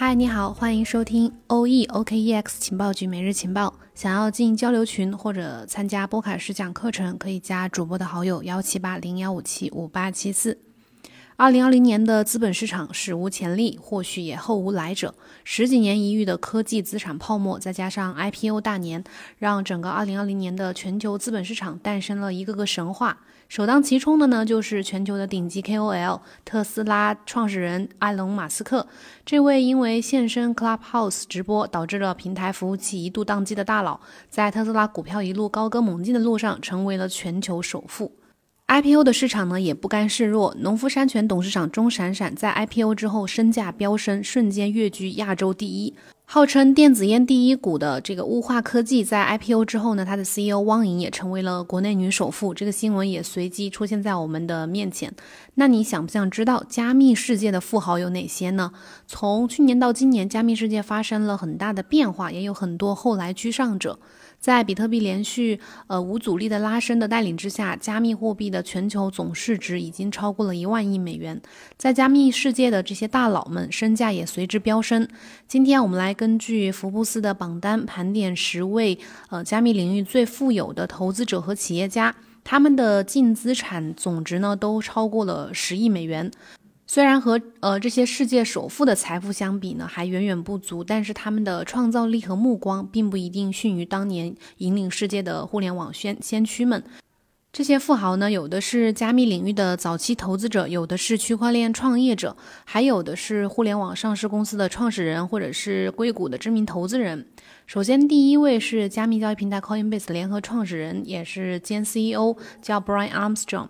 嗨，你好，欢迎收听 OEOKEX 情报局每日情报。想要进交流群或者参加波卡师讲课程，可以加主播的好友17801575874。2020年的资本市场史无前例，或许也后无来者。十几年一遇的科技资产泡沫，再加上 IPO 大年，让整个2020年的全球资本市场诞生了一个个神话。首当其冲的呢，就是全球的顶级 KOL 特斯拉创始人埃隆·马斯克，这位因为现身 Clubhouse 直播导致了平台服务器一度宕机的大佬，在特斯拉股票一路高歌猛进的路上，成为了全球首富。IPO 的市场呢也不甘示弱，农夫山泉董事长钟闪闪在 IPO 之后身价飙升，瞬间跃居亚洲第一。号称电子烟第一股的这个雾化科技，在 IPO 之后呢，它的 CEO 汪莹也成为了国内女首富，这个新闻也随即出现在我们的面前。那你想不想知道加密世界的富豪有哪些呢？从去年到今年，加密世界发生了很大的变化，也有很多后来居上者。在比特币连续无阻力的拉升的带领之下，加密货币的全球总市值已经超过了1万亿美元。在加密世界的这些大佬们身价也随之飙升。今天我们来根据福布斯的榜单盘点10位加密领域最富有的投资者和企业家，他们的净资产总值呢都超过了10亿美元。虽然和这些世界首富的财富相比呢还远远不足，但是他们的创造力和目光并不一定逊于当年引领世界的互联网先驱们。这些富豪呢，有的是加密领域的早期投资者，有的是区块链创业者，还有的是互联网上市公司的创始人，或者是硅谷的知名投资人。首先第一位是加密交易平台 Coinbase 联合创始人，也是兼 CEO， 叫 Brian Armstrong，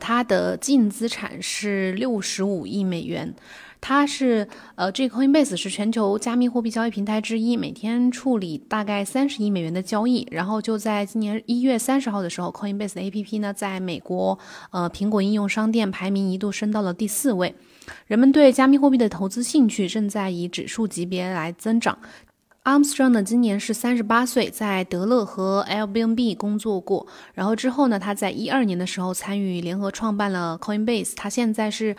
他的净资产是65亿美元。它是这个 Coinbase 是全球加密货币交易平台之一，每天处理大概30亿美元的交易。然后就在今年1月30号的时候， Coinbase 的 APP 呢在美国苹果应用商店排名一度升到了第4位。人们对加密货币的投资兴趣正在以指数级别来增长。Armstrong 呢今年是38岁，在德勒和 Airbnb 工作过，然后之后呢他在2012年的时候参与联合创办了 Coinbase， 他现在是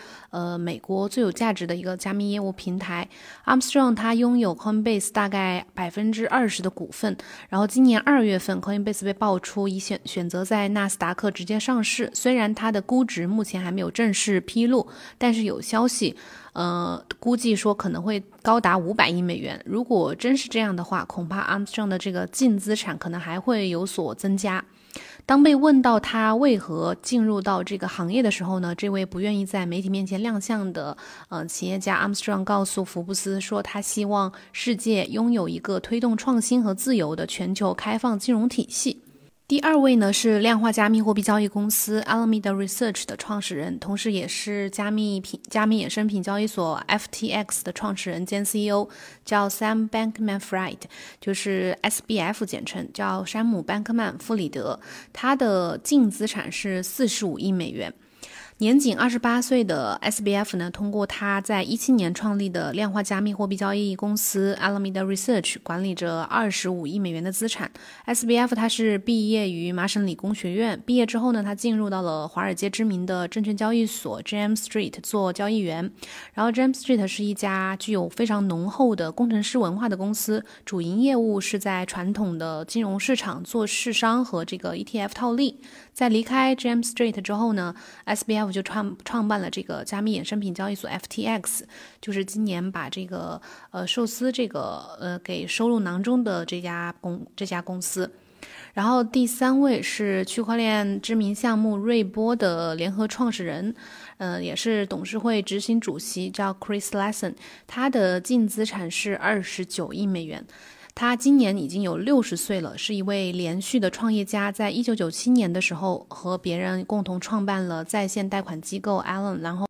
美国最有价值的一个加密业务平台。 Armstrong 他拥有 Coinbase 大概 20% 的股份，然后今年2月份 Coinbase 被爆出已选择在纳斯达克直接上市，虽然它的估值目前还没有正式披露，但是有消息估计说可能会高达500亿美元。如果真是这样的话，恐怕 Armstrong 的这个净资产可能还会有所增加。当被问到他为何进入到这个行业的时候呢，这位不愿意在媒体面前亮相的企业家 Armstrong 告诉福布斯说，他希望世界拥有一个推动创新和自由的全球开放金融体系。第二位呢是量化加密货币交易公司 Alameda Research 的创始人，同时也是加密衍生品交易所 FTX 的创始人兼 CEO， 叫 Sam Bankman-Fried， 就是 SBF 简称，叫山姆·班克曼·弗里德。他的净资产是45亿美元。年仅28岁的 SBF 呢，通过他在2017年创立的量化加密货币交易公司 Alameda Research 管理着25亿美元的资产。SBF 他是毕业于麻省理工学院，毕业之后呢，他进入到了华尔街知名的证券交易所 Jam Street 做交易员。然后 Jam Street 是一家具有非常浓厚的工程师文化的公司，主营业务是在传统的金融市场做市商和这个 ETF 套利。在离开 Jam Street 之后呢 ，SBF 就创办了这个加密衍生品交易所 FTX， 就是今年把这个寿司这个给收入囊中的这家公司。然后第3位是区块链知名项目瑞波的联合创始人，也是董事会执行主席，叫 Chris Larsen， 他的净资产是29亿美元。他今年已经有60岁了，是一位连续的创业家。在1997年的时候，和别人共同创办了在线贷款机构 Allen， 然后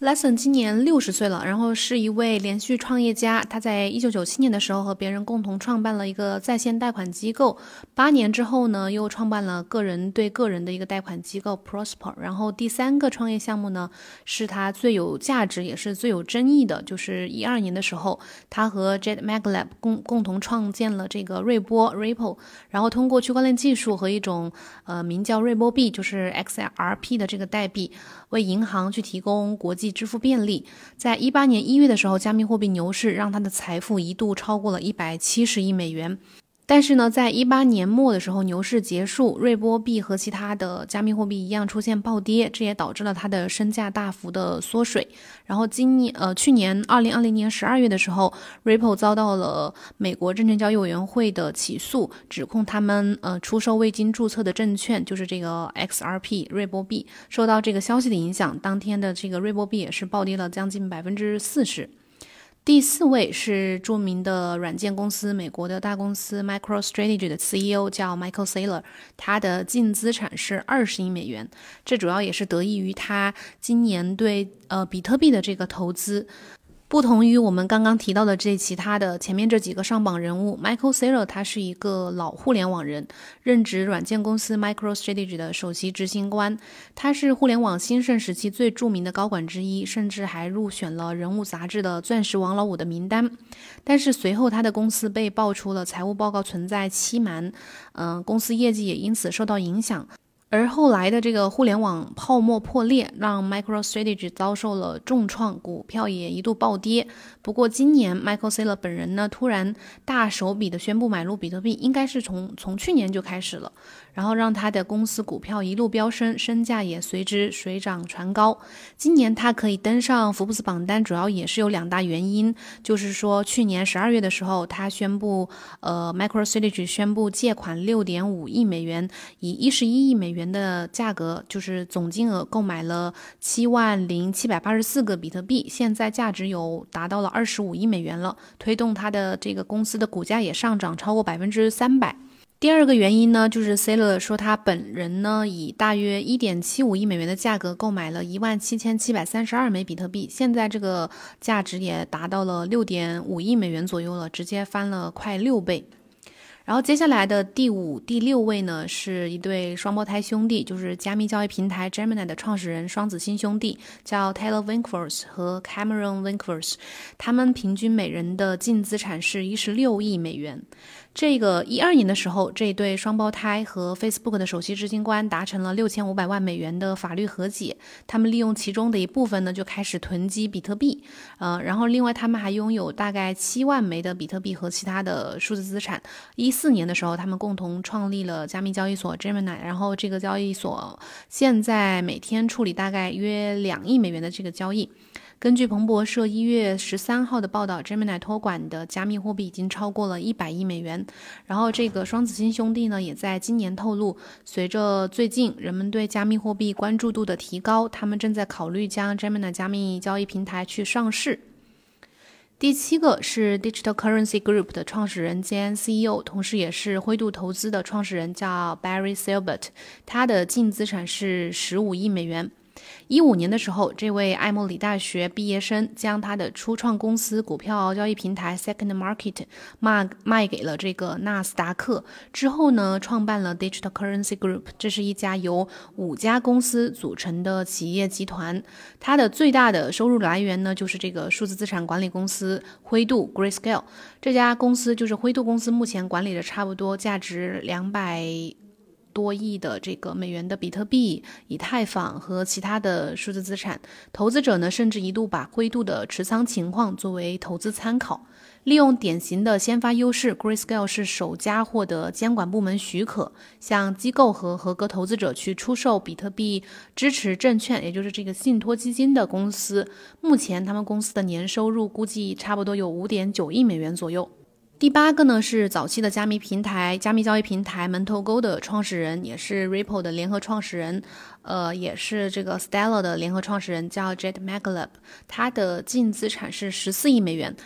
Larsen 今年60岁了，然后是一位连续创业家。他在1997年的时候和别人共同创办了一个在线贷款机构，8年之后呢，又创办了个人对个人的一个贷款机构 Prosper。 然后第3个创业项目呢，是他最有价值也是最有争议的，就是12年的时候，他和 Jed McCaleb 共同创建了这个瑞波 Ripple， 然后通过区块链技术和一种名叫瑞波币，就是 XRP 的这个代币，为银行去提供国际际支付便利。在18年1月的时候，加密货币牛市让他的财富一度超过了170亿美元。但是呢，在18年末的时候，牛市结束，瑞波币和其他的加密货币一样出现暴跌，这也导致了它的身价大幅的缩水。然后去年2020年12月的时候， Ripple 遭到了美国证券交易委员会的起诉，指控他们出售未经注册的证券，就是这个 XRP 瑞波币。受到这个消息的影响，当天的这个瑞波币也是暴跌了将近 40%。第四位是著名的软件公司，美国的大公司 MicroStrategy 的 CEO 叫 Michael Saylor， 他的净资产是20亿美元，这主要也是得益于他今年对比特币的这个投资。不同于我们刚刚提到的其他的前面这几个上榜人物 ，Michael Saylor 他是一个老互联网人，任职软件公司 MicroStrategy 的首席执行官。他是互联网兴盛时期最著名的高管之一，甚至还入选了《人物》杂志的钻石王老五的名单。但是随后他的公司被爆出了财务报告存在欺瞒，公司业绩也因此受到影响。而后来的这个互联网泡沫破裂，让 MicroStrategy 遭受了重创，股票也一度暴跌。不过今年 Michael Saylor 本人呢，突然大手笔的宣布买入比特币，应该是从去年就开始了，然后让他的公司股票一路飙升，身价也随之水涨船高。今年他可以登上福布斯榜单，主要也是有两大原因，就是说去年12月的时候，他宣布MicroStrategy 宣布借款 6.5 亿美元，以11亿美元的价格，就是总金额购买了70784个比特币，现在价值有达到了25亿美元了，推动它的这个公司的股价也上涨超过 300%。第二个原因呢，就是 Saylor 说他本人呢以大约 1.75 亿美元的价格购买了17732枚比特币，现在这个价值也达到了 6.5 亿美元左右了，直接翻了快6倍。然后接下来的第五、第六位呢，是一对双胞胎兄弟，就是加密交易平台 Gemini 的创始人双子星兄弟，叫 Taylor Winklevoss 和 Cameron Winklevoss， 他们平均每人的净资产是16亿美元。这个12年的时候，这对双胞胎和 Facebook 的首席执行官达成了6500万美元的法律和解，他们利用其中的一部分呢，就开始囤积比特币，然后另外他们还拥有大概7万枚的比特币和其他的数字资产。14年的时候，他们共同创立了加密交易所 Gemini， 然后这个交易所现在每天处理大概约2亿美元的这个交易。根据彭博社1月13号的报道 ，Gemini 托管的加密货币已经超过了100亿美元。然后这个双子星兄弟呢，也在今年透露，随着最近人们对加密货币关注度的提高，他们正在考虑将 Gemini 加密交易平台去上市。第七个是 Digital Currency Group 的创始人兼 CEO， 同时也是灰度投资的创始人叫 Barry Silbert， 他的净资产是15亿美元。15年的时候，这位爱默里大学毕业生将他的初创公司股票交易平台 Second Market 卖给了这个纳斯达克，之后呢，创办了 Digital Currency Group， 这是一家由5家公司组成的企业集团。他的最大的收入来源呢，就是这个数字资产管理公司灰度 Grayscale， 这家公司就是灰度公司目前管理的差不多价值200多亿的这个美元的比特币、以太坊和其他的数字资产。投资者呢，甚至一度把灰度的持仓情况作为投资参考。利用典型的先发优势， Grayscale 是首家获得监管部门许可，向机构和合格投资者去出售比特币支持证券，也就是这个信托基金的公司。目前他们公司的年收入估计差不多有 5.9 亿美元左右。第八个呢，是早期的加密交易平台门头沟的创始人，也是 Ripple 的联合创始人，也是这个 Stellar 的联合创始人叫 Jed McCaleb， 他的净资产是14亿美元。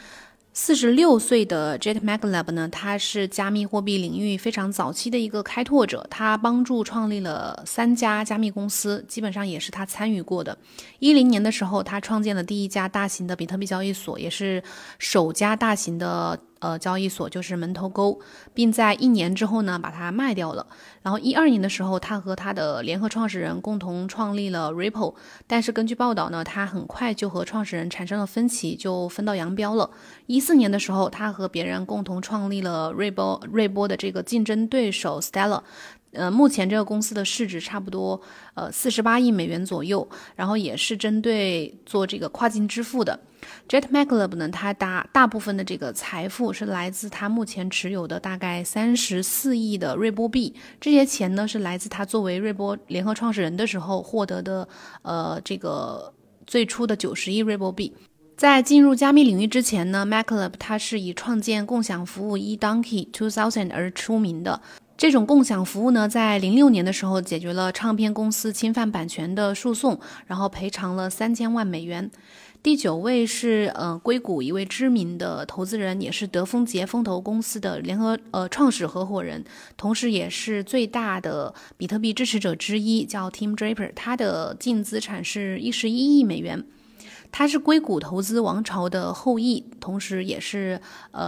46岁的 Jed McCaleb 呢，他是加密货币领域非常早期的一个开拓者，他帮助创立了3家加密公司，基本上也是他参与过的。10年的时候，他创建了第一家大型的比特币交易所，也是首家大型的交易所，就是门头沟，并在1年之后呢把它卖掉了。然后12年的时候，他和他的联合创始人共同创立了 Ripple， 但是根据报道呢，他很快就和创始人产生了分歧，就分道扬镳了。14年的时候，他和别人共同创立了瑞波的这个竞争对手 Stellar，目前这个公司的市值差不多48亿美元左右，然后也是针对做这个跨境支付的。Jed McCaleb 呢，他大部分的这个财富是来自他目前持有的大概34亿的瑞波币，这些钱呢是来自他作为瑞波联合创始人的时候获得的这个最初的90亿瑞波币。在进入加密领域之前呢， McCaleb 他是以创建共享服务 eDonkey 2000 而出名的。这种共享服务呢，在06年的时候解决了唱片公司侵犯版权的诉讼，然后赔偿了3000万美元。第九位是硅谷一位知名的投资人，也是德丰杰风投公司的联合创始合伙人，同时也是最大的比特币支持者之一，叫 Tim Draper， 他的净资产是11亿美元。他是硅谷投资王朝的后裔，同时也是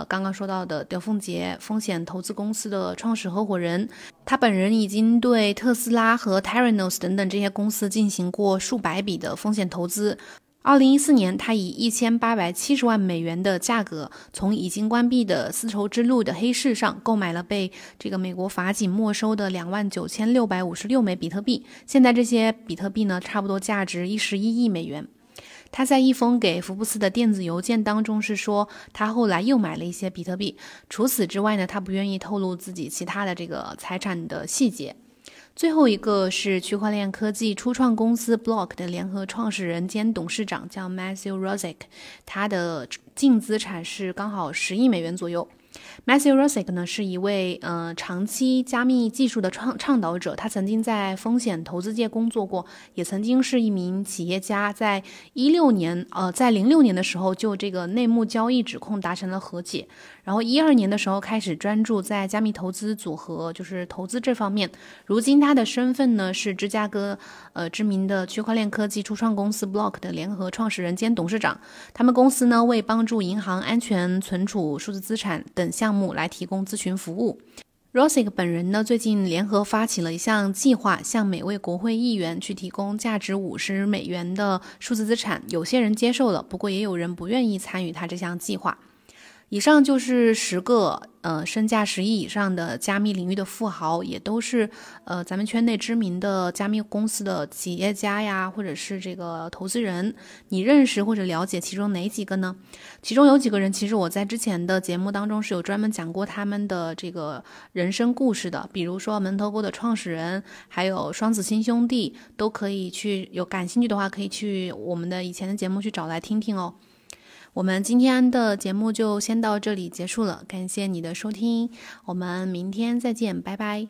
刚刚说到的德丰杰风险投资公司的创始合伙人。他本人已经对特斯拉和 Theranos 等等这些公司进行过数百笔的风险投资。2014年，他以1870万美元的价格从已经关闭的丝绸之路的黑市上购买了被这个美国法警没收的 29,656 枚比特币。现在这些比特币呢，差不多价值11亿美元。他在一封给福布斯的电子邮件当中是说，他后来又买了一些比特币。除此之外呢，他不愿意透露自己其他的这个财产的细节。最后一个是区块链科技初创公司 Block 的联合创始人兼董事长，叫 Matthew Roszak， 他的净资产是刚好10亿美元左右。Matthew Roszak 呢，是一位长期加密技术的倡导者，他曾经在风险投资界工作过，也曾经是一名企业家。在06年的时候就这个内幕交易指控达成了和解，然后12年的时候开始专注在加密投资组合就是投资这方面。如今他的身份呢，是芝加哥知名的区块链科技初创公司 Block 的联合创始人兼董事长。他们公司呢，为帮助银行安全存储数字资产等项目来提供咨询服务。 Roszak 本人呢，最近联合发起了一项计划，向每位国会议员去提供价值50美元的数字资产。有些人接受了，不过也有人不愿意参与他这项计划。以上就是10个身价10亿以上的加密领域的富豪，也都是咱们圈内知名的加密公司的企业家呀，或者是这个投资人。你认识或者了解其中哪几个呢？其中有几个人其实我在之前的节目当中是有专门讲过他们的这个人生故事的，比如说门头沟的创始人，还有双子星兄弟，都可以去，有感兴趣的话可以去我们的以前的节目去找来听听哦。我们今天的节目就先到这里结束了，感谢你的收听，我们明天再见，拜拜。